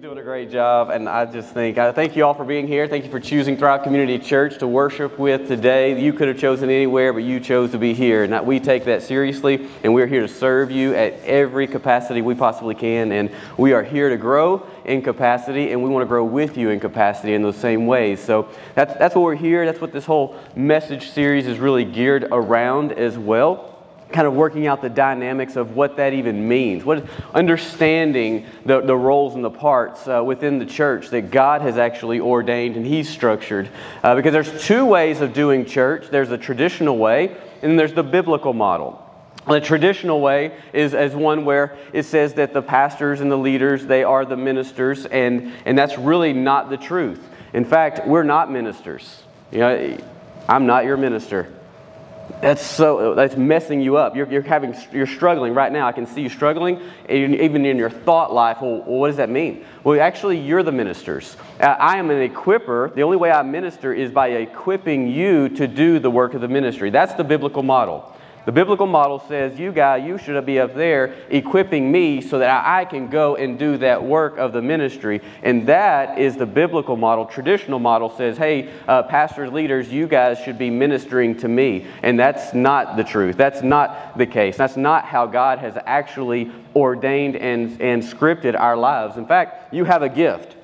She's doing a great job, and I thank you all for being here. Thank you for choosing Thrive Community Church to worship with today. You could have chosen anywhere, but you chose to be here. And we take that seriously, and we're here to serve you at every capacity we possibly can. And we are here to grow in capacity, and we want to grow with you in capacity in those same ways. So that's what we're here. That's what this whole message series is really geared around as well. Kind of working out the dynamics of what that even means, understanding the roles and the parts within the church that God has actually ordained and He's structured. Because there's two ways of doing church. There's the traditional way, and then there's the biblical model. The traditional way is one where it says that the pastors and the leaders, they are the ministers, and that's really not the truth. In fact, we're not ministers. You know, I'm not your minister. That's messing you up. You're struggling right now. I can see you struggling, even in your thought life. Well, what does that mean? Well, actually, you're the ministers. I am an equiper. The only way I minister is by equipping you to do the work of the ministry. That's the biblical model. The biblical model says, you should be up there equipping me so that I can go and do that work of the ministry. And that is the biblical model. Traditional model says, hey, pastors, leaders, you guys should be ministering to me. And that's not the truth. That's not the case. That's not how God has actually ordained and scripted our lives. In fact, you have a gift.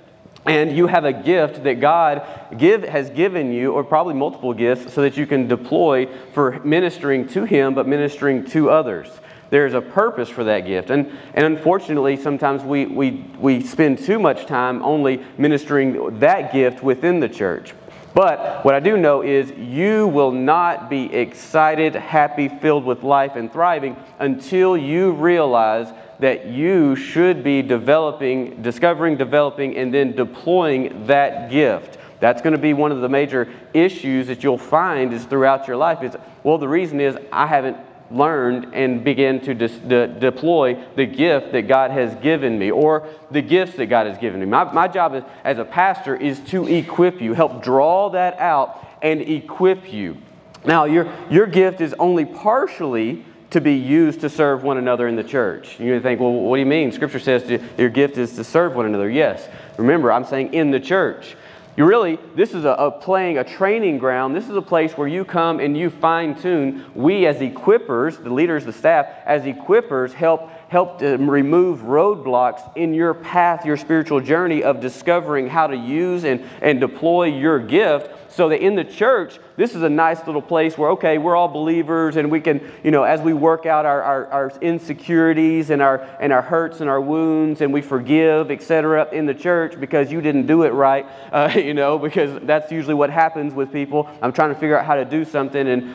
And you have a gift that God has given you, or probably multiple gifts, so that you can deploy for ministering to Him, but ministering to others. There is a purpose for that gift. And unfortunately, sometimes we spend too much time only ministering that gift within the church. But what I do know is you will not be excited, happy, filled with life, and thriving until you realize that you should be discovering, developing, and then deploying that gift. That's going to be one of the major issues that you'll find is throughout your life is, well, the reason is I haven't learned and began to deploy the gift that God has given me, or the gifts that God has given me. My job as a pastor is to equip you, help draw that out and equip you. Now, your gift is only partially to be used to serve one another in the church. You're going to think, well, what do you mean? Scripture says your gift is to serve one another. Yes. Remember, I'm saying in the church. This is a training ground. This is a place where you come and you fine-tune. We as equippers, the leaders, the staff, as equippers help to remove roadblocks in your path, your spiritual journey of discovering how to use and deploy your gift. So that in the church, this is a nice little place where, okay, we're all believers and we can, as we work out our insecurities and our hurts and our wounds and we forgive, etc. in the church because you didn't do it right, because that's usually what happens with people. I'm trying to figure out how to do something and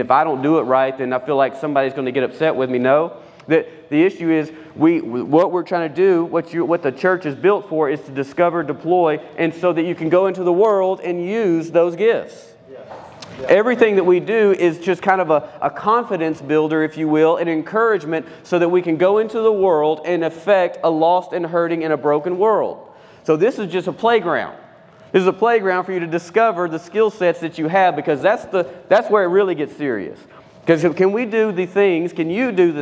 if I don't do it right, then I feel like somebody's going to get upset with me. No. The issue is what the church is built for is to discover, deploy, and so that you can go into the world and use those gifts. Yes. Yes. Everything that we do is just kind of a confidence builder, if you will, an encouragement so that we can go into the world and affect a lost and hurting and a broken world. So this is just a playground. This is a playground for you to discover the skill sets that you have because that's where it really gets serious. Because can you do the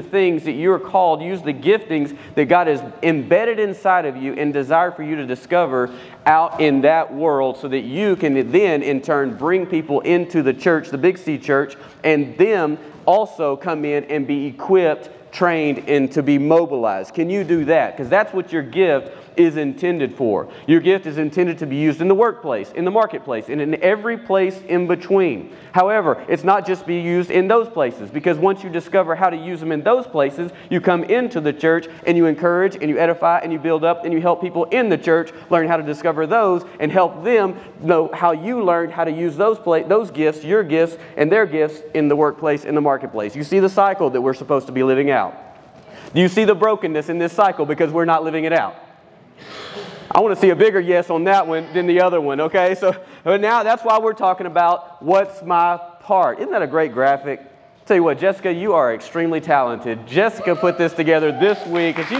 things that you're called, use the giftings that God has embedded inside of you and desire for you to discover out in that world so that you can then in turn bring people into the church, the Big C Church, and them also come in and be equipped, trained, and to be mobilized. Can you do that? Because that's what your gift is intended for. Your gift is intended to be used in the workplace, in the marketplace, and in every place in between. However, it's not just be used in those places, because once you discover how to use them in those places, you come into the church and you encourage and you edify and you build up and you help people in the church learn how to discover those and help them know how you learned how to use those gifts, your gifts, and their gifts in the workplace, in the marketplace. You see the cycle that we're supposed to be living out. Do you see the brokenness in this cycle because we're not living it out? I want to see a bigger yes on that one than the other one, okay? So now that's why we're talking about what's my part. Isn't that a great graphic? I'll tell you what, Jessica, you are extremely talented. Jessica put this together this week, and she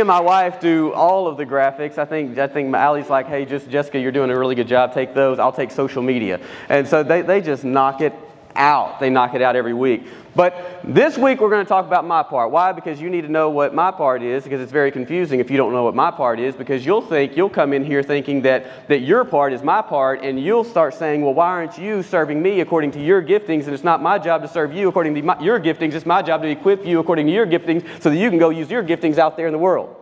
and my wife do all of the graphics. I think Allie's like, hey, Jessica, you're doing a really good job. Take those. I'll take social media. And so they just knock it out. They knock it out every week. But this week we're going to talk about my part. Why? Because you need to know what my part is, because it's very confusing if you don't know what my part is, because you'll come in here thinking that your part is my part, and you'll start saying, well, why aren't you serving me according to your giftings? And it's not my job to serve you according to your giftings. It's my job to equip you according to your giftings so that you can go use your giftings out there in the world.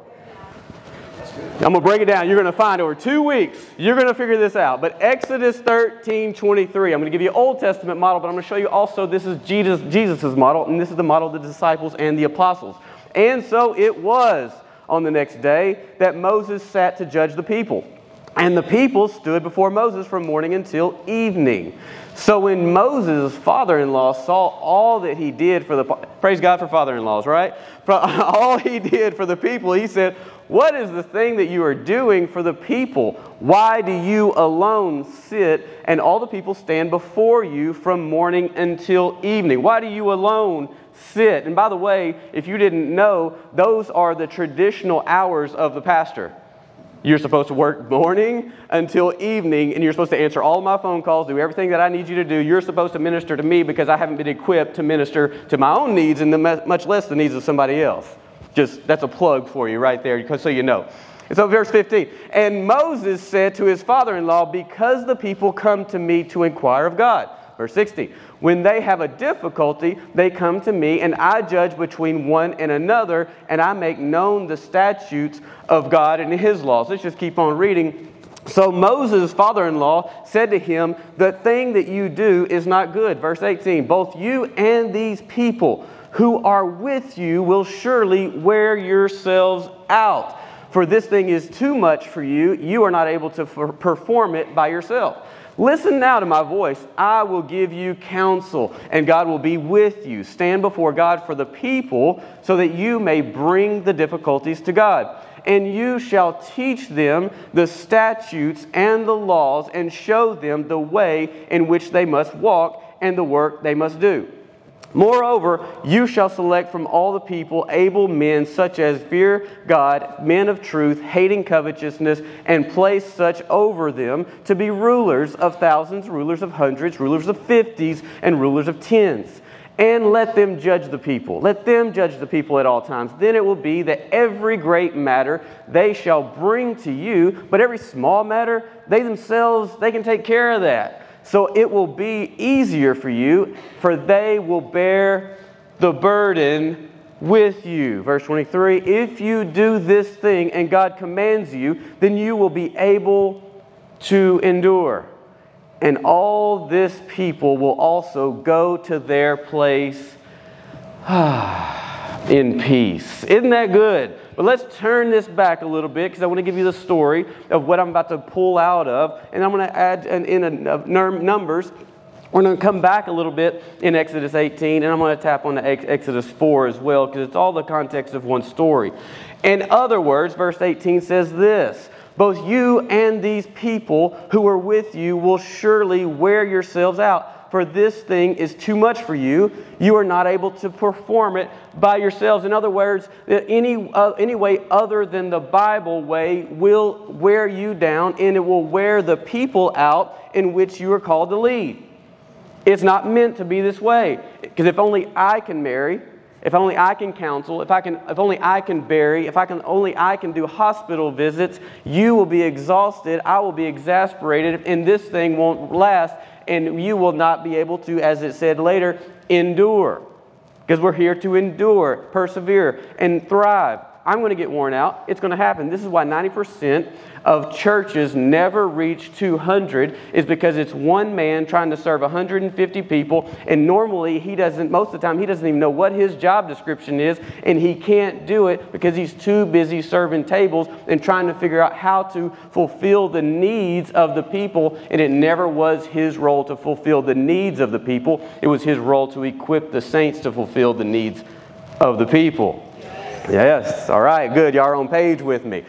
I'm going to break it down. You're going to find over 2 weeks, you're going to figure this out. But Exodus 13:23, I'm going to give you an Old Testament model, but I'm going to show you also this is Jesus' model, and this is the model of the disciples and the apostles. And so it was on the next day that Moses sat to judge the people. And the people stood before Moses from morning until evening. So when Moses' father-in-law saw all that he did for the... Praise God for father-in-laws, right? For all he did for the people, he said, what is the thing that you are doing for the people? Why do you alone sit and all the people stand before you from morning until evening? Why do you alone sit? And by the way, if you didn't know, those are the traditional hours of the pastor. You're supposed to work morning until evening, and you're supposed to answer all of my phone calls, do everything that I need you to do. You're supposed to minister to me because I haven't been equipped to minister to my own needs and much less the needs of somebody else. Just, that's a plug for you right there, so you know. And so verse 15, and Moses said to his father-in-law, because the people come to me to inquire of God. Verse 16, when they have a difficulty, they come to me, and I judge between one and another, and I make known the statutes of God and his laws. Let's just keep on reading. So Moses' father-in-law said to him, the thing that you do is not good. Verse 18, both you and these people who are with you will surely wear yourselves out. For this thing is too much for you. You are not able to perform it by yourself. Listen now to my voice. I will give you counsel, and God will be with you. Stand before God for the people so that you may bring the difficulties to God. And you shall teach them the statutes and the laws and show them the way in which they must walk and the work they must do. Moreover, you shall select from all the people able men such as fear God, men of truth, hating covetousness, and place such over them to be rulers of thousands, rulers of hundreds, rulers of 50s, and rulers of 10s. And let them judge the people. Let them judge the people at all times. Then it will be that every great matter they shall bring to you, but every small matter they can take care of that. So it will be easier for you, for they will bear the burden with you. Verse 23, if you do this thing and God commands you, then you will be able to endure. And all this people will also go to their place in peace. Isn't that good? But let's turn this back a little bit, because I want to give you the story of what I'm about to pull out of. And I'm going to add Numbers. We're going to come back a little bit in Exodus 18. And I'm going to tap on to Exodus 4 as well, because it's all the context of one story. In other words, verse 18 says this. Both you and these people who are with you will surely wear yourselves out. For this thing is too much for you. You are not able to perform it by yourselves. In other words, any way other than the Bible way will wear you down, and it will wear the people out in which you are called to lead. It's not meant to be this way. Because if only I can marry, if only I can counsel, if only I can bury, only I can do hospital visits, you will be exhausted, I will be exasperated, and this thing won't last. And you will not be able to, as it said later, endure. Because we're here to endure, persevere, and thrive. I'm going to get worn out. It's going to happen. This is why 90% of churches never reach 200, is because it's one man trying to serve 150 people, and normally most of the time, he doesn't even know what his job description is, and he can't do it because he's too busy serving tables and trying to figure out how to fulfill the needs of the people, and it never was his role to fulfill the needs of the people. It was his role to equip the saints to fulfill the needs of the people. Yes, all right, good. Y'all are on page with me.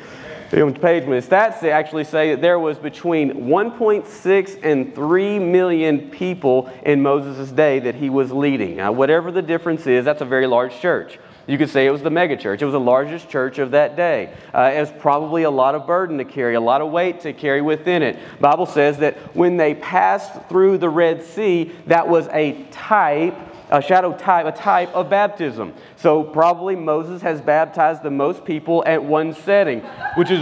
On page with stats, they actually say that there was between 1.6 and 3 million people in Moses' day that he was leading. Now, whatever the difference is, that's a very large church. You could say it was the mega church. It was the largest church of that day. It was probably a lot of burden to carry, a lot of weight to carry within it. The Bible says that when they passed through the Red Sea, that was a type, a shadow type, a type of baptism. So probably Moses has baptized the most people at one setting, which is,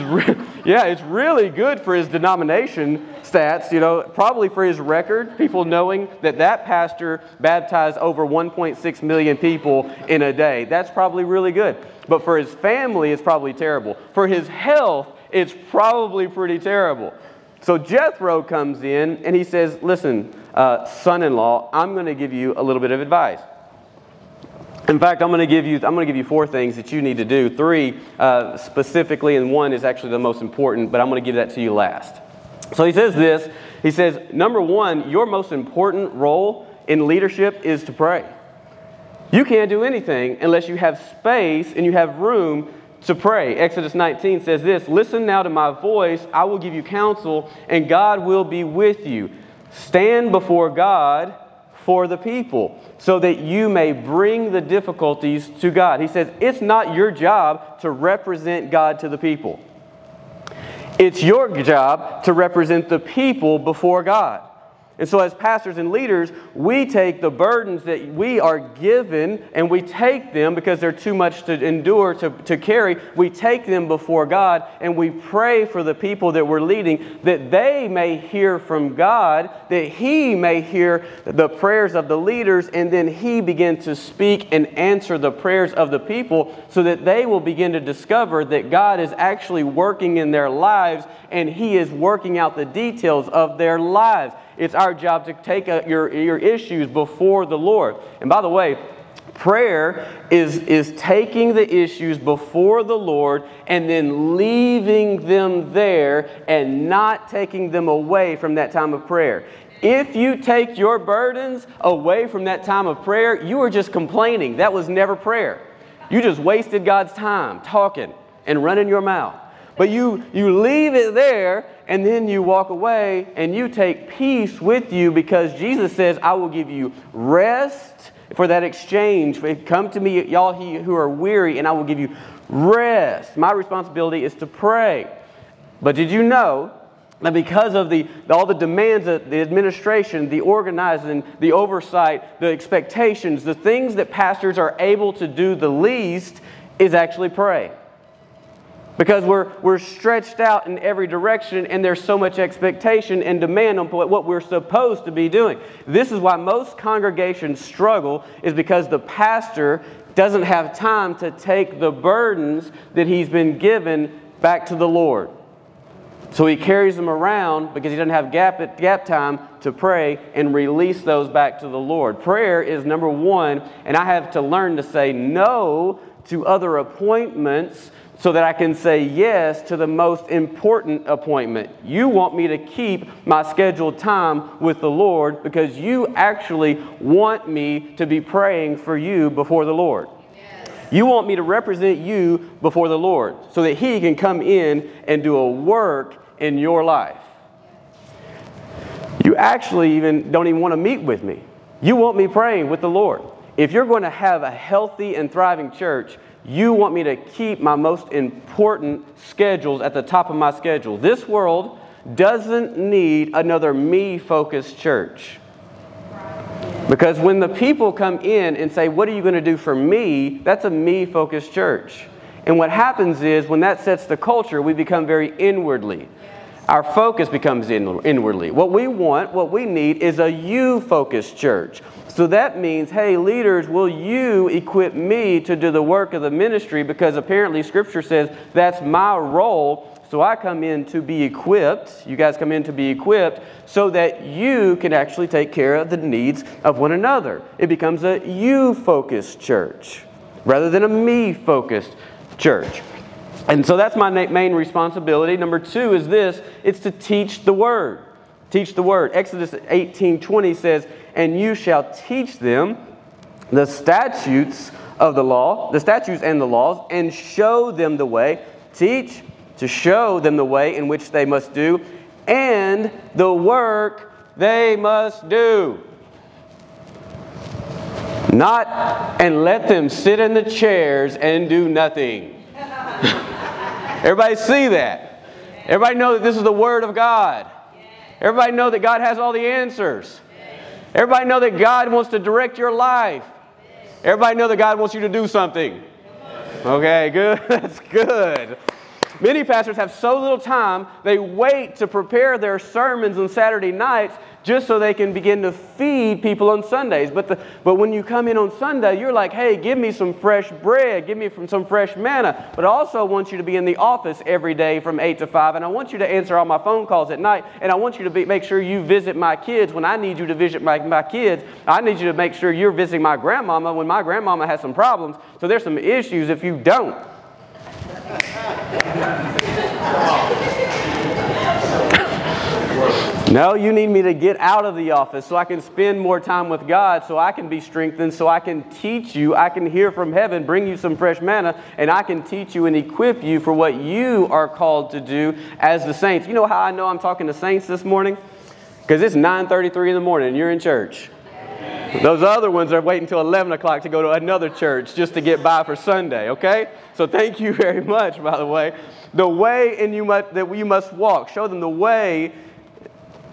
it's really good for his denomination stats, you know, probably for his record, people knowing that that pastor baptized over 1.6 million people in a day. That's probably really good. But for his family, it's probably terrible. For his health, it's probably pretty terrible. So Jethro comes in and he says, listen, son-in-law, I'm going to give you a little bit of advice. In fact, I'm going to give you four things that you need to do. Three specifically, and one is actually the most important, but I'm going to give that to you last. So he says this. He says, number one, your most important role in leadership is to pray. You can't do anything unless you have space and you have room to pray. Exodus 19 says this, listen now to my voice, I will give you counsel, and God will be with you. Stand before God for the people, so that you may bring the difficulties to God. He says, it's not your job to represent God to the people. It's your job to represent the people before God. And so as pastors and leaders, we take the burdens that we are given and we take them because they're too much to endure, to carry. We take them before God and we pray for the people that we're leading that they may hear from God, that He may hear the prayers of the leaders, and then He begin to speak and answer the prayers of the people so that they will begin to discover that God is actually working in their lives and He is working out the details of their lives. It's our job to take your issues before the Lord. And by the way, prayer is taking the issues before the Lord and then leaving them there and not taking them away from that time of prayer. If you take your burdens away from that time of prayer, you are just complaining. That was never prayer. You just wasted God's time talking and running your mouth. But you leave it there, and then you walk away, and you take peace with you because Jesus says, I will give you rest for that exchange. Come to me, y'all who are weary, and I will give you rest. My responsibility is to pray. But did you know that because of all the demands of the administration, the organizing, the oversight, the expectations, the things that pastors are able to do the least is actually pray? Because we're stretched out in every direction and there's so much expectation and demand on what we're supposed to be doing. This is why most congregations struggle, is because the pastor doesn't have time to take the burdens that he's been given back to the Lord. So he carries them around because he doesn't have gap time to pray and release those back to the Lord. Prayer is number one, and I have to learn to say no to other appointments so that I can say yes to the most important appointment. You want me to keep my scheduled time with the Lord because you actually want me to be praying for you before the Lord. Yes. You want me to represent you before the Lord so that He can come in and do a work in your life. You actually don't even want to meet with me. You want me praying with the Lord. If you're going to have a healthy and thriving church, you want me to keep my most important schedules at the top of my schedule. This world doesn't need another me-focused church. Because when the people come in and say, what are you going to do for me? That's a me-focused church. And what happens is when that sets the culture, we become very inwardly. Our focus becomes inwardly. What we want, what we need is a you-focused church. So that means, hey, leaders, will you equip me to do the work of the ministry? Because apparently Scripture says that's my role, so I come in to be equipped. You guys come in to be equipped so that you can actually take care of the needs of one another. It becomes a you-focused church rather than a me-focused church. And so that's my main responsibility. Number two is this, it's to teach the Word. Teach the Word. Exodus 18:20 says, and you shall teach them the statutes of the law, the statutes and the laws, and show them the way. Teach, to show them the way in which they must do and the work they must do. Not, and let them sit in the chairs and do nothing. Everybody see that? Everybody know that this is the Word of God. Everybody know that God has all the answers. Everybody know that God wants to direct your life. Everybody know that God wants you to do something. Okay, good. That's good. Many pastors have so little time, they wait to prepare their sermons on Saturday nights just so they can begin to feed people on Sundays. But when you come in on Sunday, you're like, hey, give me some fresh bread. Give me some fresh manna. But I also want you to be in the office every day from 8 to 5, and I want you to answer all my phone calls at night, and I want you to make sure you visit my kids when I need you to visit my kids. I need you to make sure you're visiting my grandmama when my grandmama has some problems. So there's some issues if you don't. No, you need me to get out of the office so I can spend more time with God, so I can be strengthened, so I can teach you, I can hear from heaven, bring you some fresh manna, and I can teach you and equip you for what you are called to do as the saints. You know how I know I'm talking to saints this morning? Because it's 9:33 in the morning and you're in church. Those other ones are waiting until 11 o'clock to go to another church just to get by for Sunday, okay? So thank you very much, by the way. The way that you must walk. Show them the way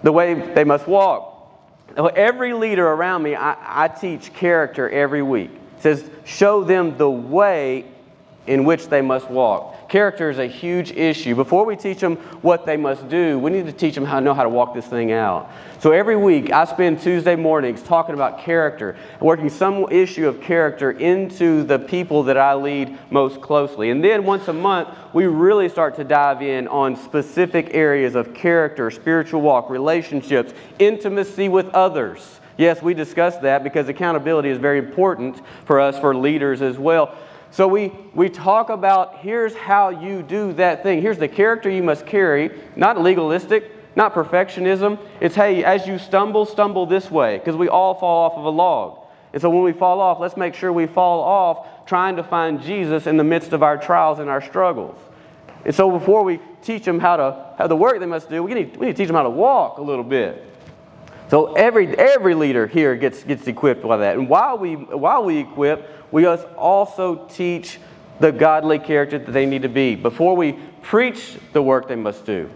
they must walk. Every leader around me, I teach character every week. It says, show them the way in which they must walk. Character is a huge issue. Before we teach them what they must do, we need to teach them how to walk this thing out. So every week, I spend Tuesday mornings talking about character, working some issue of character into the people that I lead most closely. And then once a month, we really start to dive in on specific areas of character, spiritual walk, relationships, intimacy with others. Yes, we discussed that because accountability is very important for us, for leaders as well. So we talk about here's how you do that thing. Here's the character you must carry, not legalistic, not perfectionism. It's, hey, as you stumble, stumble this way, because we all fall off of a log. And so when we fall off, let's make sure we fall off trying to find Jesus in the midst of our trials and our struggles. And so before we teach them how the work they must do, we need to teach them how to walk a little bit. So every leader here gets equipped by that. And while we equip, we also teach the godly character that they need to be before we preach the work they must do.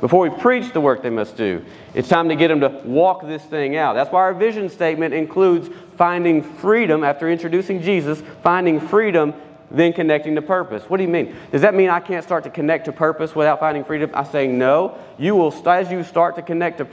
Before we preach the work they must do, it's time to get them to walk this thing out. That's why our vision statement includes finding freedom after introducing Jesus, finding freedom, then connecting to purpose. What do you mean? Does that mean I can't start to connect to purpose without finding freedom? I say no. You will, as you start to connect to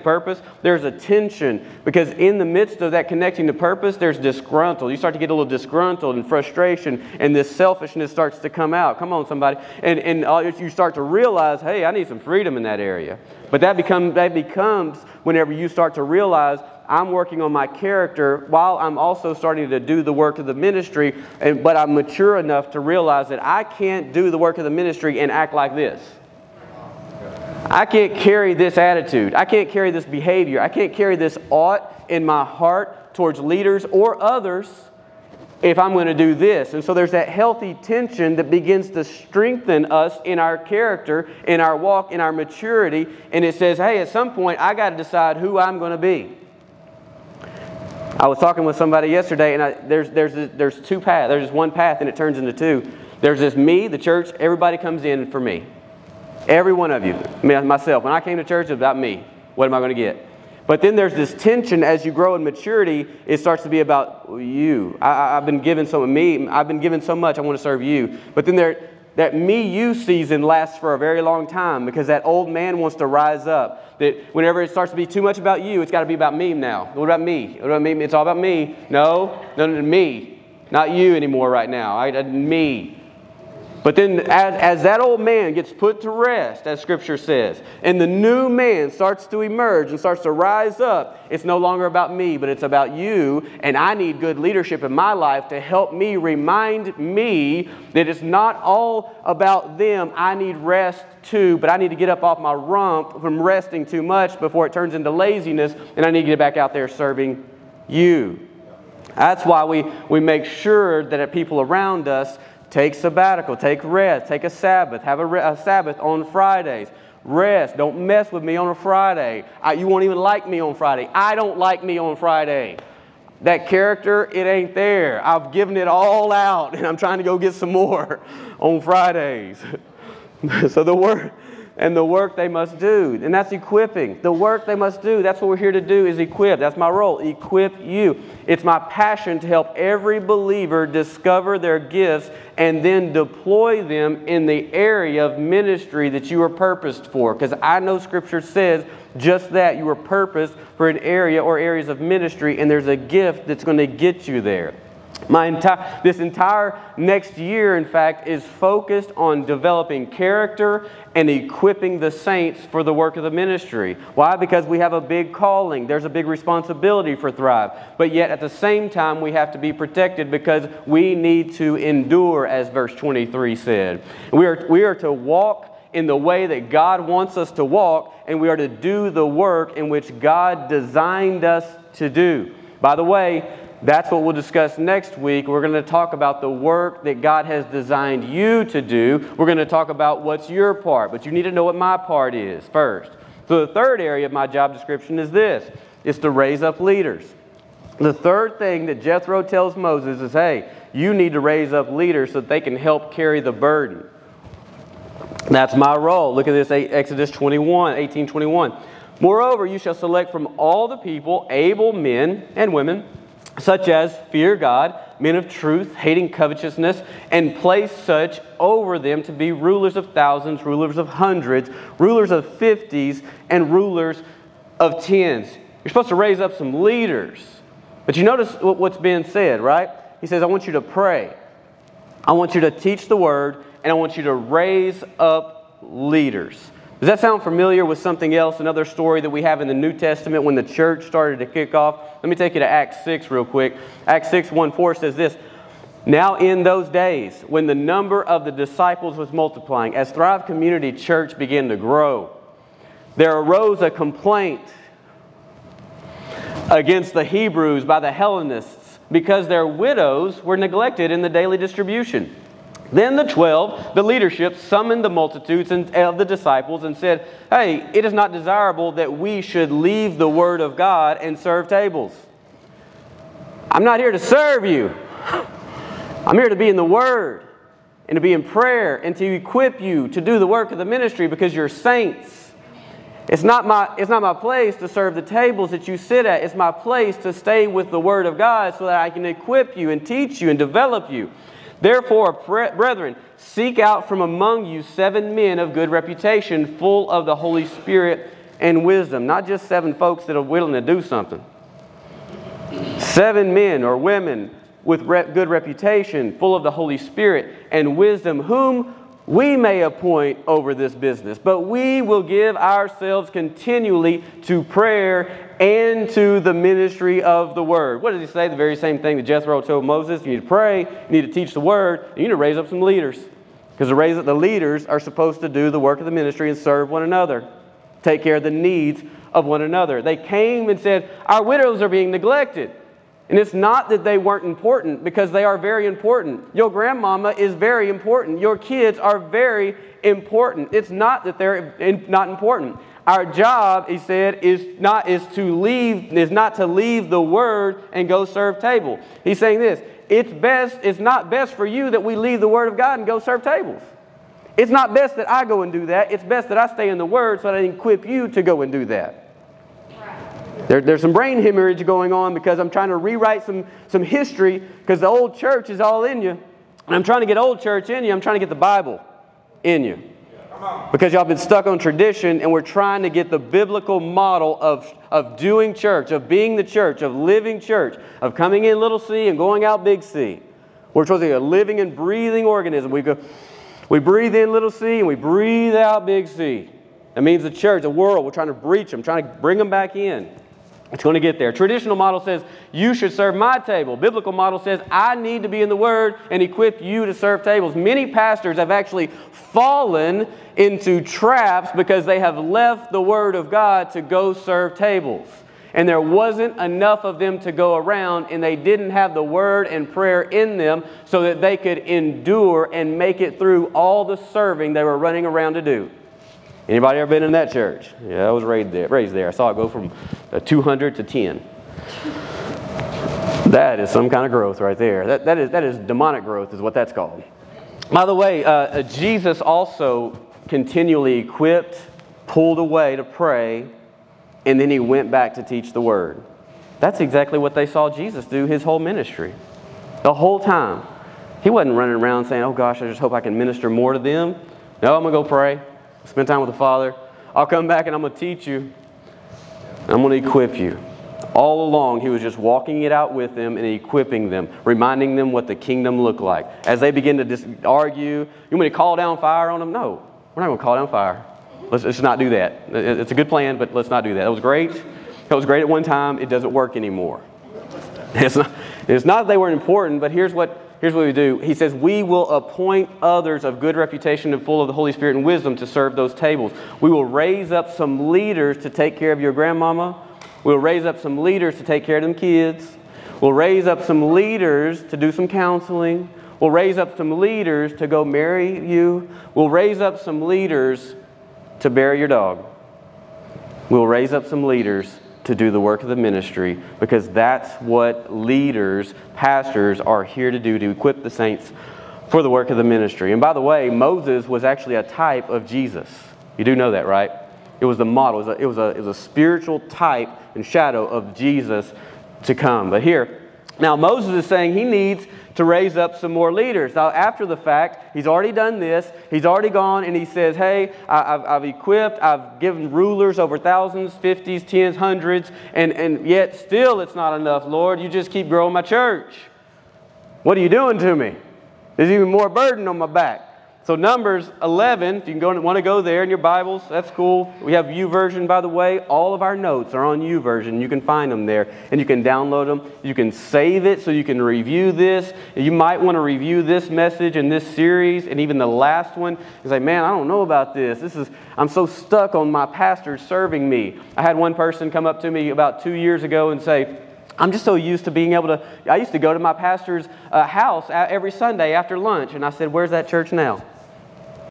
purpose, there's a tension, because in the midst of that connecting to purpose, there's disgruntled. You start to get a little disgruntled and frustration, and this selfishness starts to come out. Come on, somebody. And you start to realize, hey, I need some freedom in that area. But that becomes whenever you start to realize, I'm working on my character while I'm also starting to do the work of the ministry, but I'm mature enough to realize that I can't do the work of the ministry and act like this. I can't carry this attitude. I can't carry this behavior. I can't carry this ought in my heart towards leaders or others if I'm going to do this. And so there's that healthy tension that begins to strengthen us in our character, in our walk, in our maturity. And it says, hey, at some point, I got to decide who I'm going to be. I was talking with somebody yesterday, and there's two paths. There's just one path, and it turns into two. There's this me, the church. Everybody comes in for me. Every one of you, me, myself. When I came to church, it was about me. What am I going to get? But then there's this tension as you grow in maturity. It starts to be about you. I've been given so me. I've been given so much. I want to serve you. But then that me-you season lasts for a very long time, because that old man wants to rise up. That whenever it starts to be too much about you, it's got to be about me now. What about me? What about me? It's all about me. No, me. Not you anymore right now. Me. But then as that old man gets put to rest, as Scripture says, and the new man starts to emerge and starts to rise up, it's no longer about me, but it's about you, and I need good leadership in my life to help me, remind me that it's not all about them. I need rest too, but I need to get up off my rump from resting too much before it turns into laziness, and I need to get back out there serving you. That's why we make sure that people around us Take sabbatical. Take rest. Take a Sabbath. Have a Sabbath on Fridays. Rest. Don't mess with me on a Friday. You won't even like me on Friday. I don't like me on Friday. That character, it ain't there. I've given it all out, and I'm trying to go get some more on Fridays. So the work they must do. And that's equipping. The work they must do. That's what we're here to do, is equip. That's my role. Equip you. It's my passion to help every believer discover their gifts and then deploy them in the area of ministry that you are purposed for. Because I know Scripture says just that. You were purposed for an area or areas of ministry, and there's a gift that's going to get you there. This entire next year, in fact, is focused on developing character and equipping the saints for the work of the ministry. Why? Because we have a big calling. There's a big responsibility for Thrive. But yet, at the same time, we have to be protected because we need to endure, as verse 23 said. We are to walk in the way that God wants us to walk, and we are to do the work in which God designed us to do. By the way, that's what we'll discuss next week. We're going to talk about the work that God has designed you to do. We're going to talk about what's your part, but you need to know what my part is first. So the third area of my job description is this. It's to raise up leaders. The third thing that Jethro tells Moses is, hey, you need to raise up leaders so that they can help carry the burden. That's my role. Look at this, Exodus 18:21. Moreover, you shall select from all the people able men and women, such as fear God, men of truth, hating covetousness, and place such over them to be rulers of thousands, rulers of hundreds, rulers of 50s, and rulers of 10s. You're supposed to raise up some leaders. But you notice what's being said, right? He says, I want you to pray. I want you to teach the word, and I want you to raise up leaders. Does that sound familiar with something else, another story that we have in the New Testament when the church started to kick off? Let me take you to Acts 6 real quick. Acts 6:1-4 says this, Now in those days, when the number of the disciples was multiplying, as Thrive Community Church began to grow, there arose a complaint against the Hebrews by the Hellenists because their widows were neglected in the daily distribution. Then the 12, the leadership, summoned the multitudes of the disciples and said, Hey, it is not desirable that we should leave the word of God and serve tables. I'm not here to serve you. I'm here to be in the word and to be in prayer and to equip you to do the work of the ministry because you're saints. It's not my place to serve the tables that you sit at. It's my place to stay with the word of God so that I can equip you and teach you and develop you. Therefore, brethren, seek out from among you 7 men of good reputation, full of the Holy Spirit and wisdom. Not just 7 folks that are willing to do something. 7 men or women with good reputation, full of the Holy Spirit and wisdom, whom we may appoint over this business. But we will give ourselves continually to prayer and to the ministry of the word. What does he say? The very same thing that Jethro told Moses. You need to pray, you need to teach the word, and you need to raise up some leaders. Because the leaders are supposed to do the work of the ministry and serve one another. Take care of the needs of one another. They came and said, our widows are being neglected. And it's not that they weren't important, because they are very important. Your grandmama is very important. Your kids are very important. It's not that they're not important. Our job, he said, is not to leave the word and go serve table. He's saying this, it's not best for you that we leave the word of God and go serve tables. It's not best that I go and do that. It's best that I stay in the word so that I equip you to go and do that. Right. There's some brain hemorrhage going on because I'm trying to rewrite some history because the old church is all in you. And I'm trying to get old church in you. I'm trying to get the Bible in you. Because y'all been stuck on tradition, and we're trying to get the biblical model of doing church, of being the church, of living church, of coming in little c and going out big C. We're supposed to be a living and breathing organism. We breathe in little c and we breathe out big C. That means the church, the world, we're trying to breach them, trying to bring them back in. It's going to get there. Traditional model says, you should serve my table. Biblical model says, I need to be in the Word and equip you to serve tables. Many pastors have actually fallen into traps because they have left the Word of God to go serve tables. and there wasn't enough of them to go around, and they didn't have the word and prayer in them so that they could endure and make it through all the serving they were running around to do. Anybody ever been in that church? Yeah, I was raised there. I saw it go from 200 to 10. That is some kind of growth right there. That is demonic growth is what that's called. By the way, Jesus also continually equipped, pulled away to pray, and then he went back to teach the word. That's exactly what they saw Jesus do his whole ministry. The whole time. He wasn't running around saying, oh gosh, I just hope I can minister more to them. No, I'm going to go pray. Spend time with the Father. I'll come back and I'm going to teach you. I'm going to equip you. All along, he was just walking it out with them and equipping them, reminding them what the kingdom looked like. As they begin to argue, you want me to call down fire on them? No, we're not going to call down fire. Let's not do that. It's a good plan, but let's not do that. It was great. It was great at one time. It doesn't work anymore. It's not that they weren't important, but here's what we do. He says, we will appoint others of good reputation and full of the Holy Spirit and wisdom to serve those tables. We will raise up some leaders to take care of your grandmama. We'll raise up some leaders to take care of them kids. We'll raise up some leaders to do some counseling. We'll raise up some leaders to go marry you. We'll raise up some leaders to bury your dog. We'll raise up some leaders to do the work of the ministry, because that's what leaders, pastors, are here to do, to equip the saints for the work of the ministry. And by the way, Moses was actually a type of Jesus. You do know that, right? It was the model. It was a spiritual type and shadow of Jesus to come. But here, now Moses is saying he needs to raise up some more leaders. Now after the fact, he's already done this. He's already gone and he says, hey, I've equipped, I've given rulers over thousands, fifties, tens, hundreds, and yet still it's not enough, Lord. You just keep growing my church. What are you doing to me? There's even more burden on my back. So Numbers 11, if you want to go there in your Bibles, that's cool. We have YouVersion, by the way. All of our notes are on YouVersion. You can find them there, and you can download them. You can save it so you can review this. You might want to review this message and this series, and even the last one. You say, man, I don't know about this. I'm so stuck on my pastor serving me. I had one person come up to me about 2 years ago and say, I'm just so used to being able to, I used to go to my pastor's house every Sunday after lunch. And I said, where's that church now?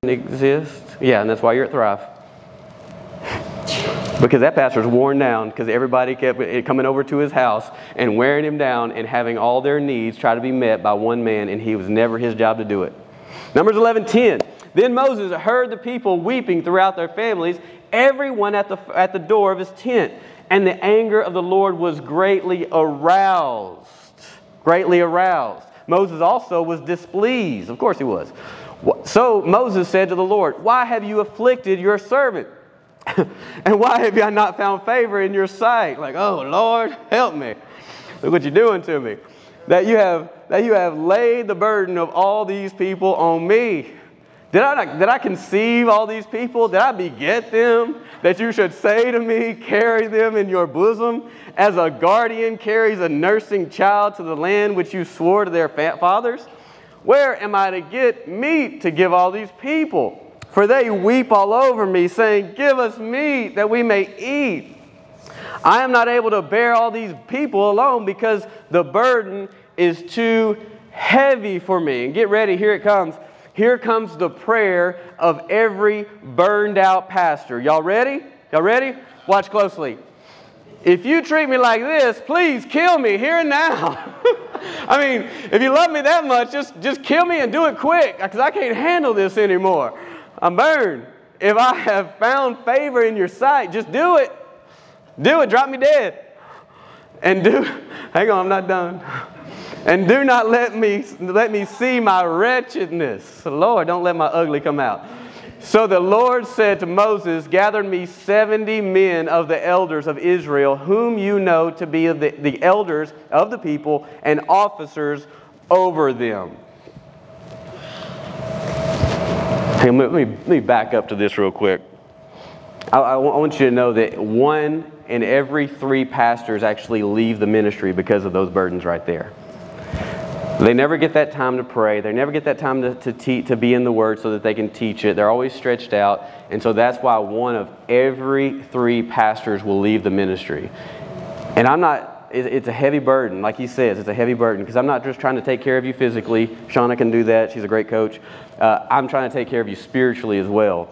It doesn't exist? Yeah, and that's why you're at Thrive. Because that pastor's worn down because everybody kept coming over to his house and wearing him down and having all their needs try to be met by one man, and he was never his job to do it. Numbers 11:10. Then Moses heard the people weeping throughout their families, everyone at the door of his tent. And the anger of the Lord was greatly aroused. Greatly aroused. Moses also was displeased. Of course he was. So Moses said to the Lord, why have you afflicted your servant? And why have I not found favor in your sight? Like, oh, Lord, help me. Look what you're doing to me. That you have laid the burden of all these people on me. Did I conceive all these people? Did I beget them? That you should say to me, carry them in your bosom, as a guardian carries a nursing child to the land which you swore to their fathers? Where am I to get meat to give all these people? For they weep all over me, saying, give us meat that we may eat. I am not able to bear all these people alone, because the burden is too heavy for me. And get ready, here it comes. Here comes the prayer of every burned out pastor. Y'all ready? Y'all ready? Watch closely. If you treat me like this, please kill me here and now. I mean, if you love me that much, just kill me and do it quick, because I can't handle this anymore. I'm burned. If I have found favor in your sight, just do it. Do it. Drop me dead. Hang on, I'm not done. And do not let me see my wretchedness. Lord, don't let my ugly come out. So the Lord said to Moses, gather me 70 men of the elders of Israel, whom you know to be the elders of the people and officers over them. Hey, let me back up to this real quick. I want you to know that one in every three pastors actually leave the ministry because of those burdens right there. They never get that time to pray. They never get that time to be in the Word so that they can teach it. They're always stretched out. And so that's why one of every three pastors will leave the ministry. And I'm not, it's a heavy burden. Like he says, it's a heavy burden because I'm not just trying to take care of you physically. Shauna can do that. She's a great coach. I'm trying to take care of you spiritually as well.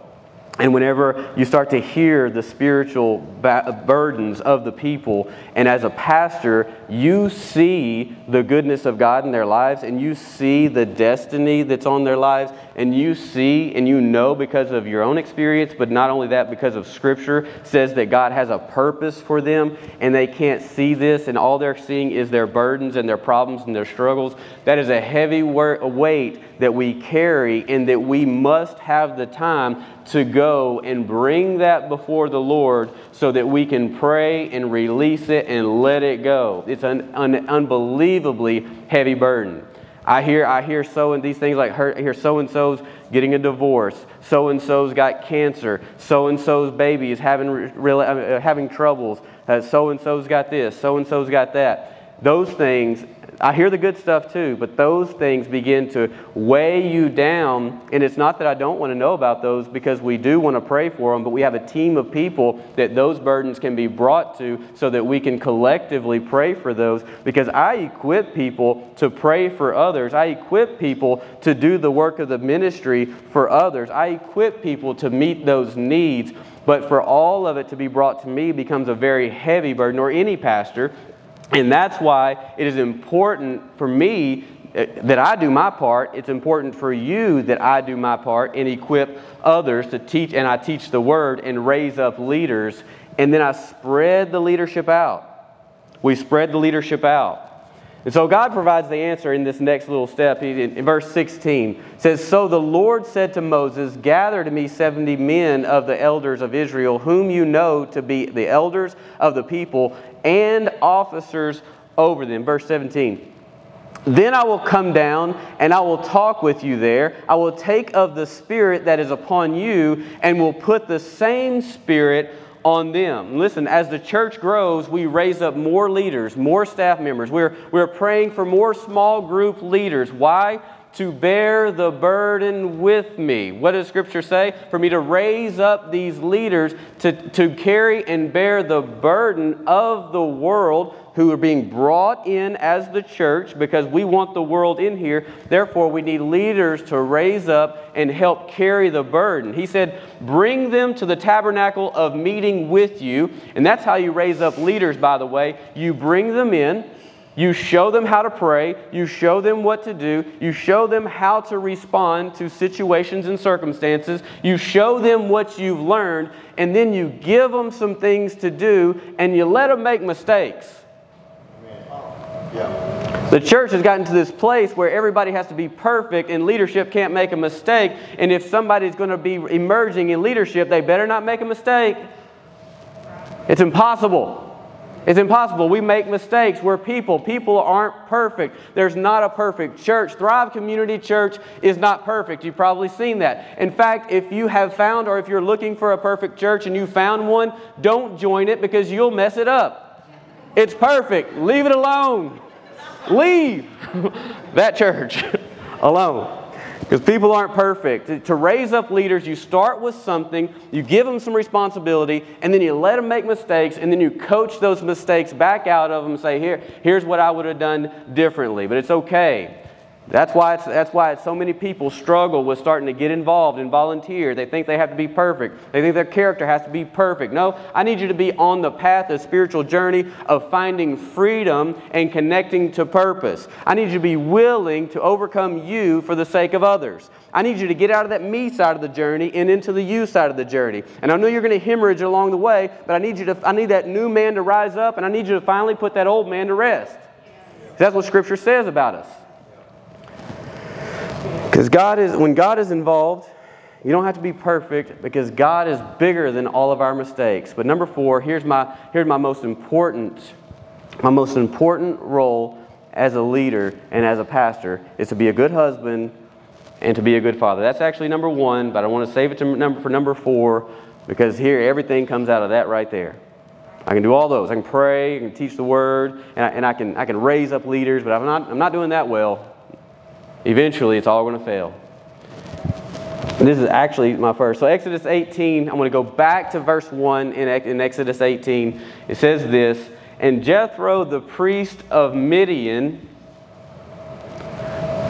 And whenever you start to hear the spiritual burdens of the people, and as a pastor, you see the goodness of God in their lives, and you see the destiny that's on their lives, and you see and you know because of your own experience, but not only that, because of Scripture says that God has a purpose for them, and they can't see this, and all they're seeing is their burdens and their problems and their struggles. That is a heavy weight that we carry, and that we must have the time to go and bring that before the Lord so that we can pray and release it and let it go. It's an unbelievably heavy burden. I hear so and these things like I hear so-and-so's getting a divorce, so-and-so's got cancer, so-and-so's baby is having troubles, so-and-so's got this, so-and-so's got that. Those things, I hear the good stuff too, but those things begin to weigh you down. And it's not that I don't want to know about those, because we do want to pray for them, but we have a team of people that those burdens can be brought to so that we can collectively pray for those, because I equip people to pray for others. I equip people to do the work of the ministry for others. I equip people to meet those needs, but for all of it to be brought to me becomes a very heavy burden, or any pastor. And that's why it is important for me that I do my part. It's important for you that I do my part and equip others to teach. And I teach the Word and raise up leaders. And then I spread the leadership out. We spread the leadership out. And so God provides the answer in this next little step. In verse 16, it says, "So the Lord said to Moses, gather to me 70 men of the elders of Israel, whom you know to be the elders of the people, and officers over them." Verse 17. "Then I will come down, and I will talk with you there. I will take of the Spirit that is upon you, and will put the same Spirit on them." Listen, as the church grows, we raise up more leaders, more staff members. We're praying for more small group leaders. Why? To bear the burden with me. What does Scripture say? For me to raise up these leaders to carry and bear the burden of the world, who are being brought in as the church, because we want the world in here. Therefore, we need leaders to raise up and help carry the burden. He said, "Bring them to the tabernacle of meeting with you." And that's how you raise up leaders, by the way. You bring them in. You show them how to pray. You show them what to do. You show them how to respond to situations and circumstances. You show them what you've learned, and then you give them some things to do, and you let them make mistakes. Yeah. The church has gotten to this place where everybody has to be perfect, and leadership can't make a mistake. And if somebody's going to be emerging in leadership, they better not make a mistake. It's impossible. It's impossible. We make mistakes. We're people. People aren't perfect. There's not a perfect church. Thrive Community Church is not perfect. You've probably seen that. In fact, if you have found, or if you're looking for a perfect church and you found one, don't join it, because you'll mess it up. It's perfect. Leave it alone. Leave that church alone. Because people aren't perfect. To raise up leaders, you start with something, you give them some responsibility, and then you let them make mistakes, and then you coach those mistakes back out of them and say, here's what I would have done differently. But it's okay. That's why so many people struggle with starting to get involved and volunteer. They think they have to be perfect. They think their character has to be perfect. No, I need you to be on the path of spiritual journey of finding freedom and connecting to purpose. I need you to be willing to overcome you for the sake of others. I need you to get out of that me side of the journey and into the you side of the journey. And I know you're going to hemorrhage along the way, but I need that new man to rise up, and I need you to finally put that old man to rest. That's what Scripture says about us. Because when God is involved, you don't have to be perfect, because God is bigger than all of our mistakes. But number four, here's my most important role as a leader and as a pastor is to be a good husband and to be a good father. That's actually number one, but I want to save it for number four, because here everything comes out of that right there. I can do all those. I can pray, I can teach the Word, and I can raise up leaders, but I'm not doing that well. Eventually, it's all going to fail. And this is actually my first. So Exodus 18, I'm going to go back to verse 1 in Exodus 18. It says this, and Jethro, the priest of Midian,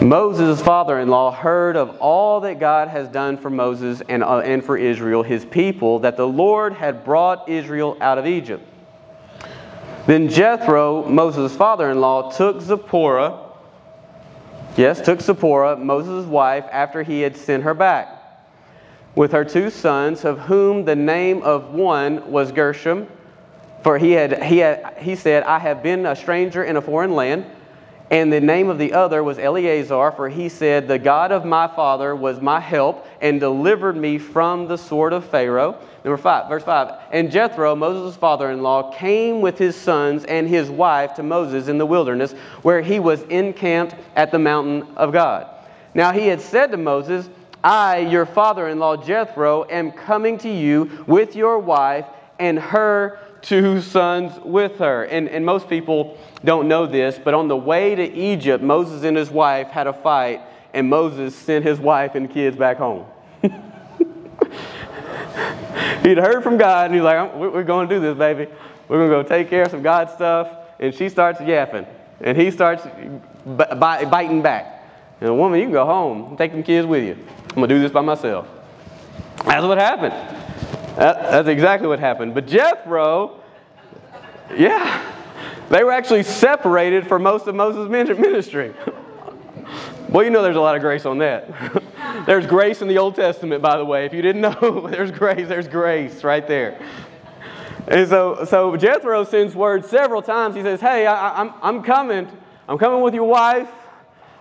Moses' father-in-law, heard of all that God has done for Moses and for Israel, his people, that the Lord had brought Israel out of Egypt. Then Jethro, Moses' father-in-law, took Zipporah, Moses' wife, after he had sent her back, with her two sons, of whom the name of one was Gershom, for he said, I have been a stranger in a foreign land. And the name of the other was Eleazar, for he said, the God of my father was my help and delivered me from the sword of Pharaoh. Verse 5. And Jethro, Moses' father-in-law, came with his sons and his wife to Moses in the wilderness, where he was encamped at the mountain of God. Now he had said to Moses, I, your father-in-law Jethro, am coming to you with your wife and her two sons with her. And most people don't know this, but on the way to Egypt, Moses and his wife had a fight, and Moses sent his wife and kids back home. He'd heard from God, and he's like, we're going to do this, baby. We're going to go take care of some God stuff. And she starts yapping, and he starts biting back. And woman, you can go home and take them kids with you. I'm going to do this by myself. That's what happened. That's exactly what happened. But Jethro, yeah, they were actually separated for most of Moses' ministry. Well, you know there's a lot of grace on that. There's grace in the Old Testament, by the way. If you didn't know, there's grace right there. And so Jethro sends word several times. He says, hey, I'm coming. I'm coming with your wife.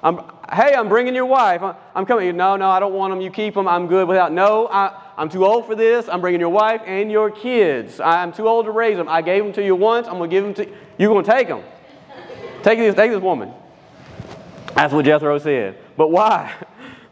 I'm bringing your wife. I'm coming. No, I don't want them. You keep them. I'm good without. No, I'm too old for this. I'm bringing your wife and your kids. I'm too old to raise them. I gave them to you once. I'm going to give them to you. You're going to take them. Take this woman. That's what Jethro said. But why?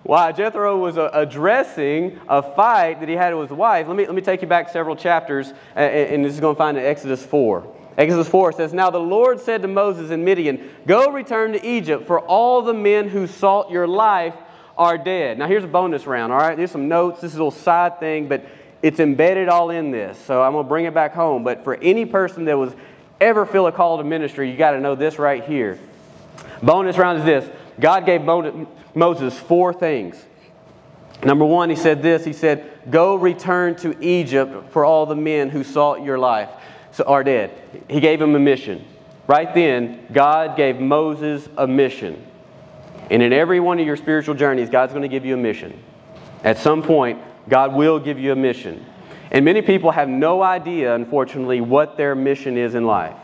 Why? Jethro was addressing a fight that he had with his wife. Let me take you back several chapters, and this is going to find in Exodus 4. Exodus 4 says, Now the Lord said to Moses in Midian, Go return to Egypt, for all the men who sought your life are dead. Now here's a bonus round, all right? Here's some notes. This is a little side thing, but it's embedded all in this. So I'm going to bring it back home. But for any person that was ever feel a call to ministry, you got to know this right here. Bonus round is this. God gave Moses four things. Number one, he said this. He said, Go return to Egypt, for all the men who sought your life are dead. He gave him a mission. Right then, God gave Moses a mission. And in every one of your spiritual journeys, God's going to give you a mission. At some point, God will give you a mission. And many people have no idea, unfortunately, what their mission is in life.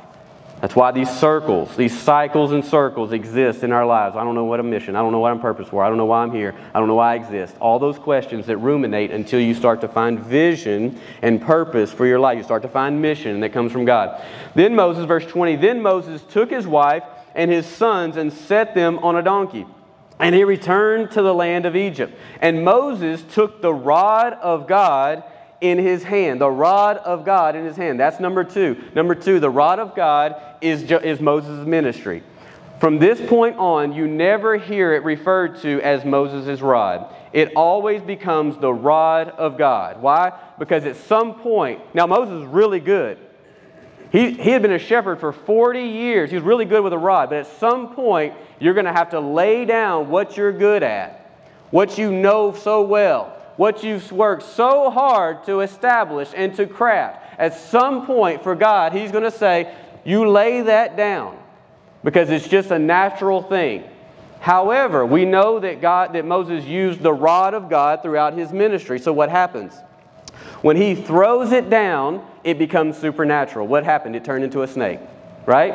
That's why these circles, these cycles and circles exist in our lives. I don't know what a mission. I don't know what I'm purpose for. I don't know why I'm here. I don't know why I exist. All those questions that ruminate until you start to find vision and purpose for your life. You start to find mission that comes from God. Then Moses, verse 20, Then Moses took his wife and his sons and set them on a donkey. And he returned to the land of Egypt. And Moses took the rod of God in his hand, the rod of God in his hand. That's number two. Number two, the rod of God is Moses' ministry. From this point on, you never hear it referred to as Moses' rod. It always becomes the rod of God. Why? Because at some point, now Moses was really good. He had been a shepherd for 40 years. He was really good with a rod. But at some point, you're going to have to lay down what you're good at, what you know so well, what you've worked so hard to establish and to craft. At some point for God, He's going to say, you lay that down, because it's just a natural thing. However, we know that Moses used the rod of God throughout his ministry. So what happens? When he throws it down, it becomes supernatural. What happened? It turned into a snake, right?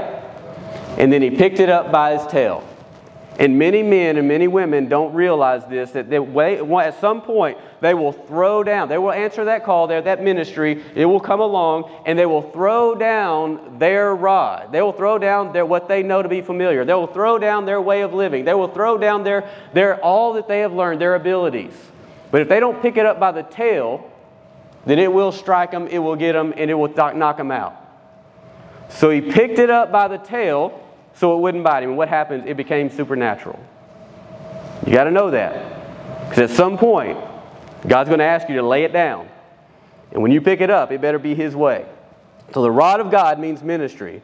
And then he picked it up by his tail. And many men and many women don't realize this, that at some point they will throw down. They will answer that call there, that ministry. It will come along, and they will throw down their rod. They will throw down what they know to be familiar. They will throw down their way of living. They will throw down their all that they have learned, their abilities. But if they don't pick it up by the tail, then it will strike them, it will get them, and it will knock them out. So he picked it up by the tail, so it wouldn't bite him. And what happens? It became supernatural. You got to know that. Because at some point, God's going to ask you to lay it down. And when you pick it up, it better be His way. So the rod of God means ministry.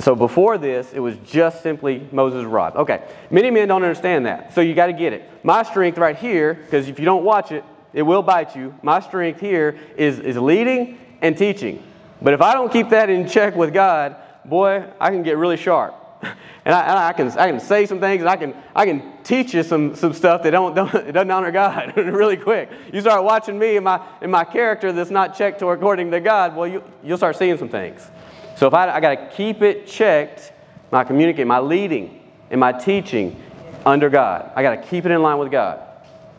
So before this, it was just simply Moses' rod. Okay, many men don't understand that, so you got to get it. My strength right here, because if you don't watch it, it will bite you. My strength here is leading and teaching. But if I don't keep that in check with God, boy, I can get really sharp. And I can say some things, and I can teach you some stuff that doesn't honor God really quick. You start watching me and my character that's not checked to according to God, well, you'll start seeing some things. So if I got to keep it checked, my communicating, my leading, and my teaching under God. I got to keep it in line with God.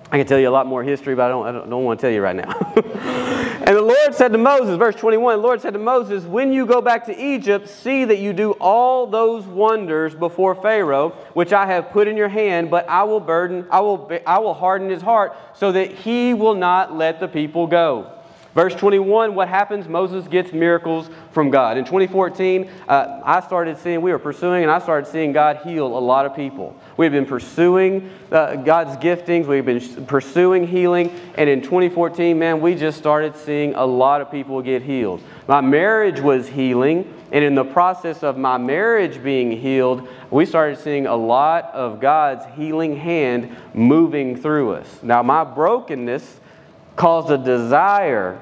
I can tell you a lot more history, but I don't want to tell you right now. And the Lord said to Moses, verse 21, the Lord said to Moses, when you go back to Egypt, see that you do all those wonders before Pharaoh, which I have put in your hand, but I will harden his heart so that he will not let the people go. Verse 21, what happens? Moses gets miracles from God. In 2014, I started seeing God heal a lot of people. We've been pursuing God's giftings. We've been pursuing healing. And in 2014, man, we just started seeing a lot of people get healed. My marriage was healing. And in the process of my marriage being healed, we started seeing a lot of God's healing hand moving through us. Now, my brokenness caused a desire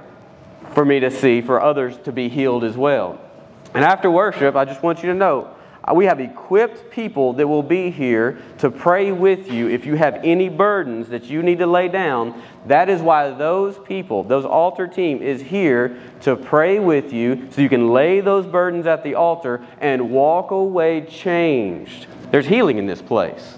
for me to see, for others to be healed as well. And after worship, I just want you to know, we have equipped people that will be here to pray with you if you have any burdens that you need to lay down. That is why those people, those altar team is here to pray with you so you can lay those burdens at the altar and walk away changed. There's healing in this place.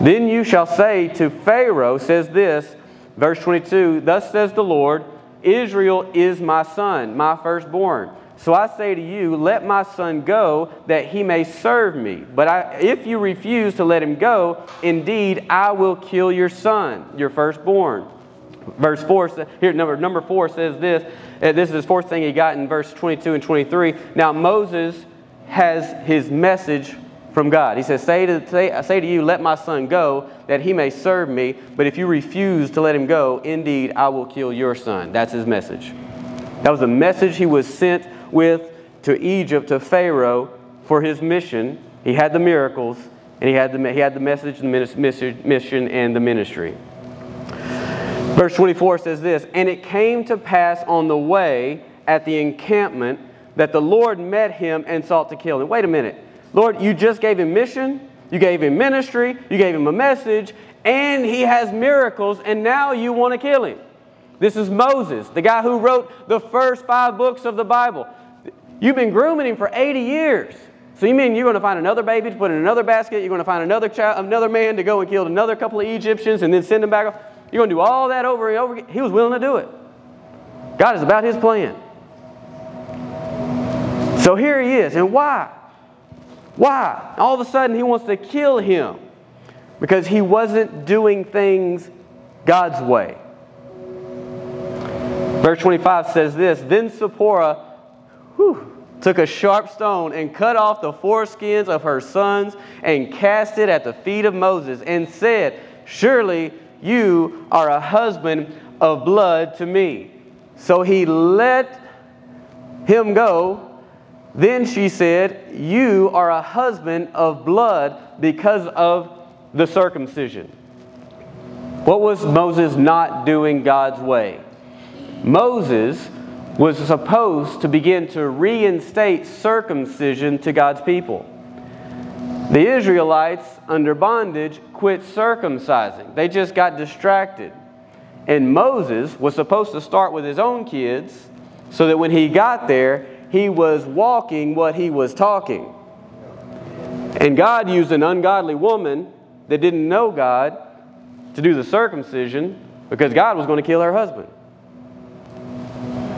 Then you shall say to Pharaoh, says this, Verse 22, thus says the Lord, Israel is my son, my firstborn. So I say to you, let my son go, that he may serve me. But if you refuse to let him go, indeed I will kill your son, your firstborn. Verse 4, here, number 4 says this. This is the fourth thing he got in verse 22 and 23. Now Moses has his message from God. He says, I say to you, let my son go, that he may serve me. But if you refuse to let him go, indeed, I will kill your son. That's his message. That was the message he was sent with to Egypt, to Pharaoh, for his mission. He had the miracles, and he had the message, the mission, and the ministry. Verse 24 says this, and it came to pass on the way at the encampment that the Lord met him and sought to kill him. Wait a minute. Lord, you just gave him mission, you gave him ministry, you gave him a message, and he has miracles, and now you want to kill him. This is Moses, the guy who wrote the first 5 books of the Bible. You've been grooming him for 80 years. So you mean you're going to find another baby to put in another basket, you're going to find another child, another man to go and kill another couple of Egyptians and then send them back off. You're going to do all that over and over again. He was willing to do it. God is about his plan. So here he is, and why? Why? All of a sudden he wants to kill him because he wasn't doing things God's way. Verse 25 says this, then Zipporah took a sharp stone and cut off the foreskins of her sons and cast it at the feet of Moses and said, surely you are a husband of blood to me. So he let him go. Then she said, you are a husband of blood because of the circumcision. What was Moses not doing God's way? Moses was supposed to begin to reinstate circumcision to God's people. The Israelites under bondage quit circumcising. They just got distracted. And Moses was supposed to start with his own kids so that when he got there, he was walking what he was talking. And God used an ungodly woman that didn't know God to do the circumcision because God was going to kill her husband.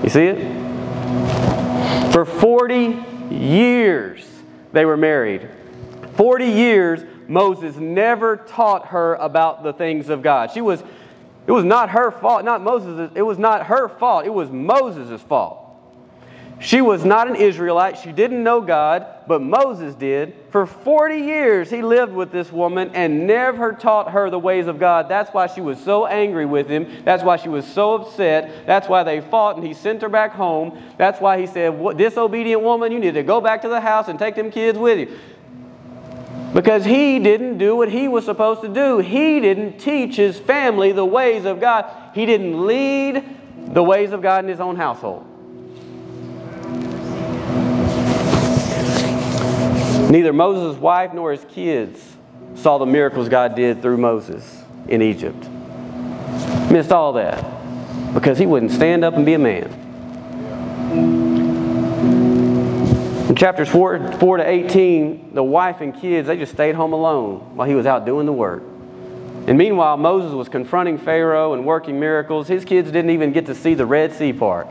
You see it? For 40 years they were married. 40 years Moses never taught her about the things of God. It was not her fault, not Moses', it was not her fault, it was Moses' fault. She was not an Israelite. She didn't know God, but Moses did. For 40 years, he lived with this woman and never taught her the ways of God. That's why she was so angry with him. That's why she was so upset. That's why they fought, and he sent her back home. That's why he said, disobedient woman, you need to go back to the house and take them kids with you. Because he didn't do what he was supposed to do. He didn't teach his family the ways of God. He didn't lead the ways of God in his own household. Neither Moses' wife nor his kids saw the miracles God did through Moses in Egypt. Missed all that because he wouldn't stand up and be a man. In chapters 4 to 18, the wife and kids, they just stayed home alone while he was out doing the work. And meanwhile, Moses was confronting Pharaoh and working miracles. His kids didn't even get to see the Red Sea part.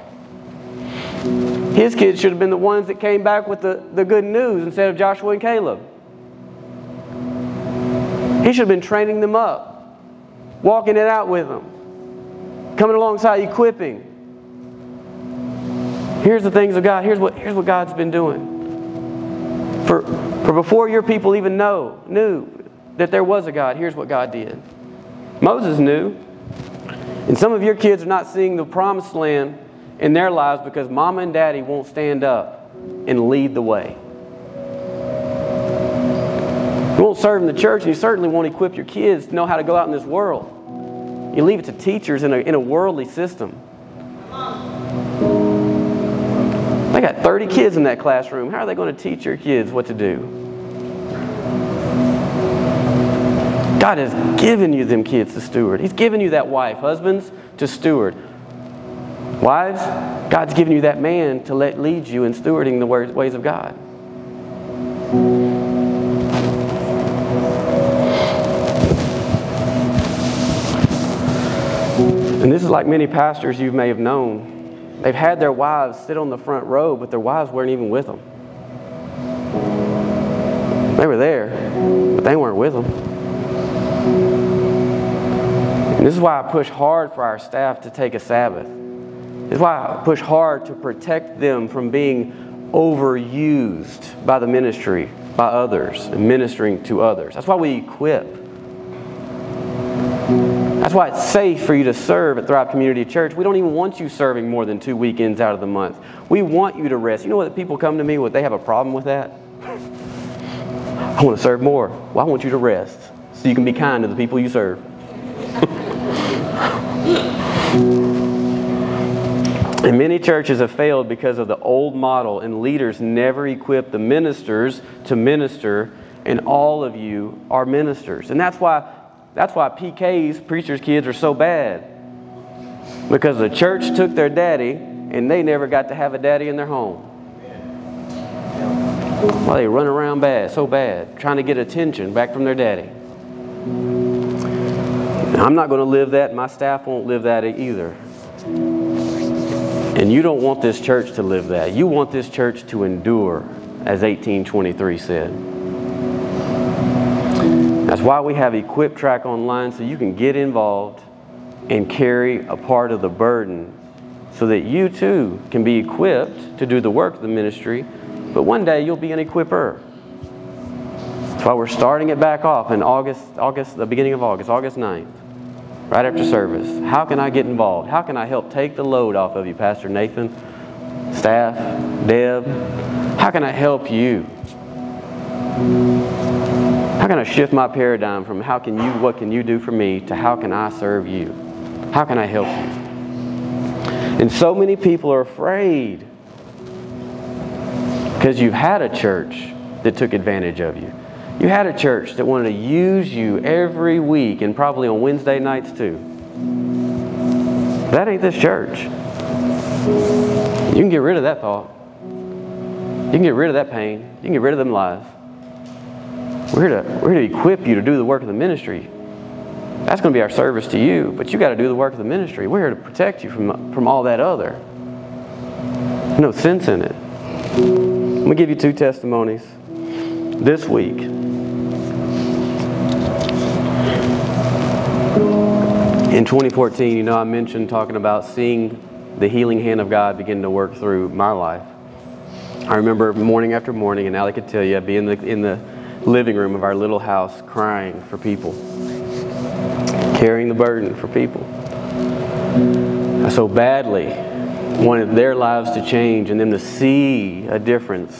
His kids should have been the ones that came back with the good news instead of Joshua and Caleb. He should have been training them up, walking it out with them, coming alongside, equipping. Here's the things of God. Here's what God's been doing. For before your people even knew that there was a God, here's what God did. Moses knew. And some of your kids are not seeing the promised land in their lives because mama and daddy won't stand up and lead the way. You won't serve in the church, and you certainly won't equip your kids to know how to go out in this world. You leave it to teachers in a worldly system. They got 30 kids in that classroom. How are they going to teach your kids what to do? God has given you them kids to steward. He's given you that wife. Husbands, to steward. Wives, God's given you that man to let lead you in stewarding the ways of God. And this is like many pastors you may have known. They've had their wives sit on the front row, but their wives weren't even with them. They were there, but they weren't with them. And this is why I push hard for our staff to take a Sabbath. That's why I push hard to protect them from being overused by the ministry, by others, and ministering to others. That's why we equip. That's why it's safe for you to serve at Thrive Community Church. We don't even want you serving more than 2 weekends out of the month. We want you to rest. You know what people come to me with? They have a problem with that. I want to serve more. Well, I want you to rest so you can be kind to the people you serve. And many churches have failed because of the old model, and leaders never equip the ministers to minister, and all of you are ministers. And that's why PKs, preachers' kids, are so bad. Because the church took their daddy, and they never got to have a daddy in their home. Well, they run around so bad, trying to get attention back from their daddy. Now, I'm not going to live that. My staff won't live that either. And you don't want this church to live that. You want this church to endure, as 1823 said. That's why we have EquipTrack online, so you can get involved and carry a part of the burden so that you too can be equipped to do the work of the ministry, but one day you'll be an equipper. That's why we're starting it back off in the beginning of August, August 9th. Right after service. How can I get involved? How can I help take the load off of you, Pastor Nathan, staff, Deb? How can I help you? How can I shift my paradigm from what can you do for me to how can I serve you? How can I help you? And so many people are afraid because you've had a church that took advantage of you. You had a church that wanted to use you every week and probably on Wednesday nights too. That ain't this church. You can get rid of that thought. You can get rid of that pain. You can get rid of them lies. We're here to equip you to do the work of the ministry. That's going to be our service to you, but you got to do the work of the ministry. We're here to protect you from all that other. No sense in it. I'm going to give you 2 testimonies this week. In 2014, I mentioned talking about seeing the healing hand of God begin to work through my life. I remember morning after morning, and Allie could tell you, I'd be in the living room of our little house crying for people, carrying the burden for people. I so badly wanted their lives to change and them to see a difference,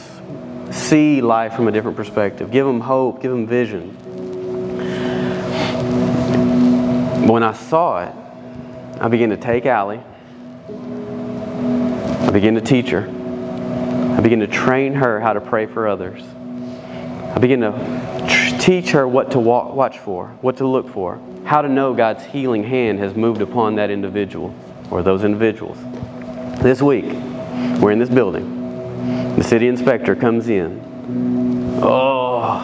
see life from a different perspective, give them hope, give them vision. But when I saw it, I began to take Allie, I began to teach her, I began to train her how to pray for others. I began to teach her what to watch for, what to look for, how to know God's healing hand has moved upon that individual or those individuals. This week, we're in this building. The city inspector comes in. Oh,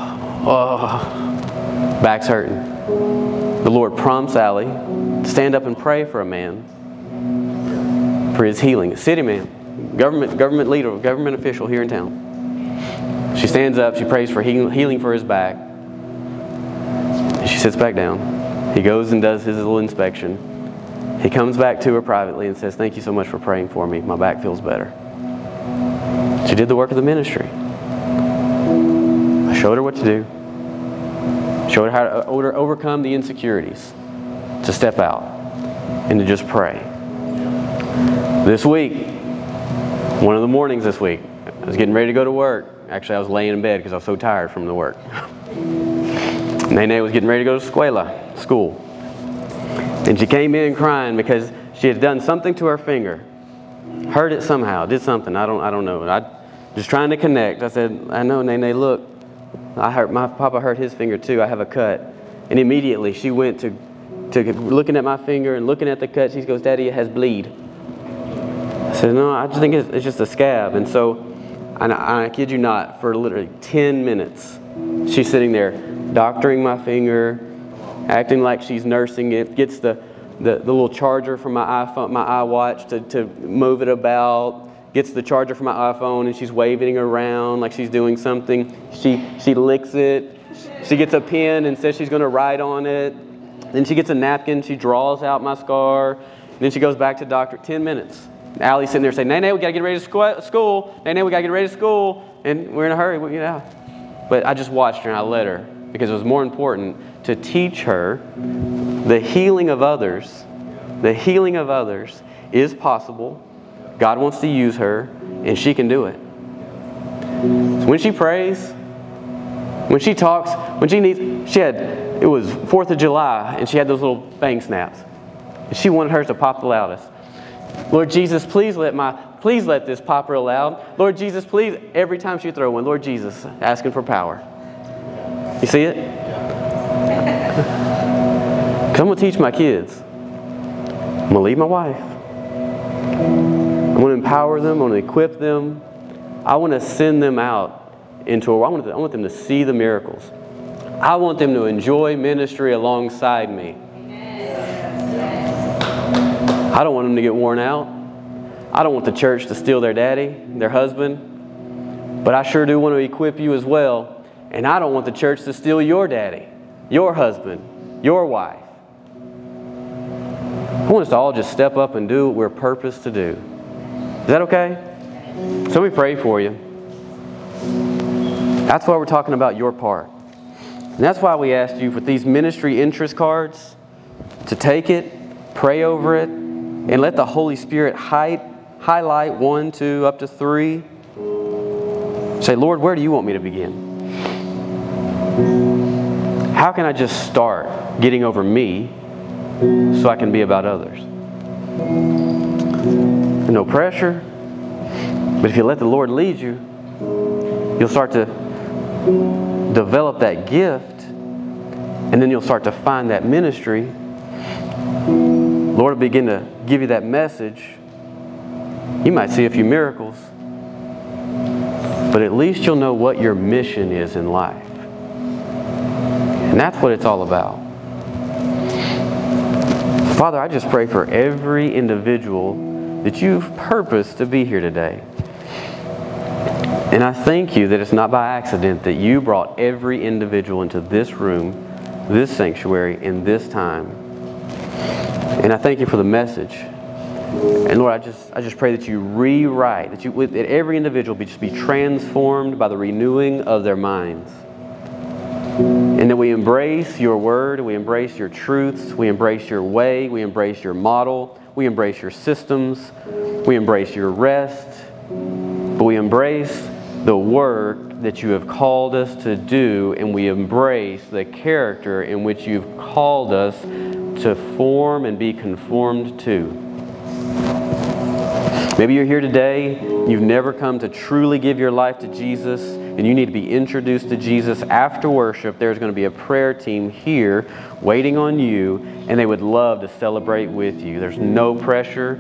back's hurting. The Lord prompts Allie to stand up and pray for a man for his healing. A city man, government leader, government official here in town. She stands up, she prays for healing for his back. And she sits back down. He goes and does his little inspection. He comes back to her privately and says, "Thank you so much for praying for me. My back feels better." She did the work of the ministry. I showed her what to do. Showed her how to overcome the insecurities, to step out, and to just pray. This week, one of the mornings this week, I was getting ready to go to work. Actually, I was laying in bed because I was so tired from the work. Nene was getting ready to go to school. And she came in crying because she had done something to her finger. Hurt it somehow, did something, I don't know. I just trying to connect. I said, "I know, Nene, look, my papa hurt his finger too. I have a cut." And immediately she went to looking at my finger and looking at the cut. She goes, "Daddy, it has bleed." I said, "No, I just think it's just a scab." And so, and I kid you not, for literally 10 minutes, she's sitting there doctoring my finger, acting like she's nursing it, gets the little charger from my iPhone, my iWatch to move it about, gets the charger from my iPhone, and she's waving it around like she's doing something. She licks it. She gets a pen and says she's going to write on it. Then she gets a napkin. She draws out my scar. And then she goes back to doctor. 10 minutes. Allie's sitting there saying, "Nene, we got to get ready to school. Nene, we got to get ready to school." And we're in a hurry. We get out. But I just watched her and I let her, because it was more important to teach her the healing of others. The healing of others is possible. God wants to use her and she can do it. So when she prays, when she talks, when she needs, it was 4th of July and she had those little bang snaps. And she wanted hers to pop the loudest. "Lord Jesus, please let this pop real loud. Lord Jesus, please." Every time she throw one, "Lord Jesus," asking for power. You see it? Because I'm going to teach my kids. I'm going to lead my wife. I'm going to empower them. I'm going to equip them. I want to send them out into a world. I want them to see the miracles. I want them to enjoy ministry alongside me. I don't want them to get worn out. I don't want the church to steal their daddy, their husband. But I sure do want to equip you as well. And I don't want the church to steal your daddy, your husband, your wife. I want us to all just step up and do what we're purposed to do. Is that okay? So let me pray for you. That's why we're talking about your part. And that's why we asked you for these ministry interest cards, to take it, pray over it, and let the Holy Spirit highlight 1, 2, up to 3. Say, "Lord, where do you want me to begin? How can I just start getting over me so I can be about others?" No pressure. But if you let the Lord lead you, you'll start to develop that gift. And then you'll start to find that ministry. Lord will begin to give you that message. You might see a few miracles, but at least you'll know what your mission is in life. And that's what it's all about. Father, I just pray for every individual that you've purposed to be here today. And I thank you that it's not by accident that you brought every individual into this room, this sanctuary, in this time. And I thank you for the message. And Lord, I just pray that you rewrite, that every individual be transformed by the renewing of their minds. And that we embrace your word, we embrace your truths, we embrace your way, we embrace your model, we embrace your systems, we embrace your rest, but we embrace the work that you have called us to do, and we embrace the character in which you've called us to form and be conformed to. Maybe you're here today, you've never come to truly give your life to Jesus, and you need to be introduced to Jesus. After worship, there's going to be a prayer team here waiting on you, and they would love to celebrate with you. There's no pressure,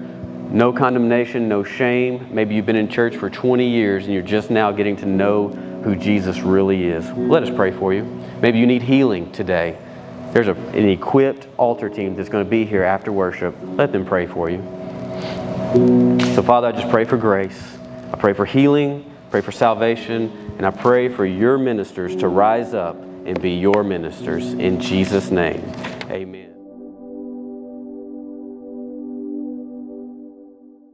no condemnation, no shame. Maybe you've been in church for 20 years, and you're just now getting to know who Jesus really is. Let us pray for you. Maybe you need healing today. There's an equipped altar team that's going to be here after worship. Let them pray for you. So, Father, I just pray for grace. I pray for healing, pray for salvation, and I pray for your ministers to rise up and be your ministers in Jesus' name.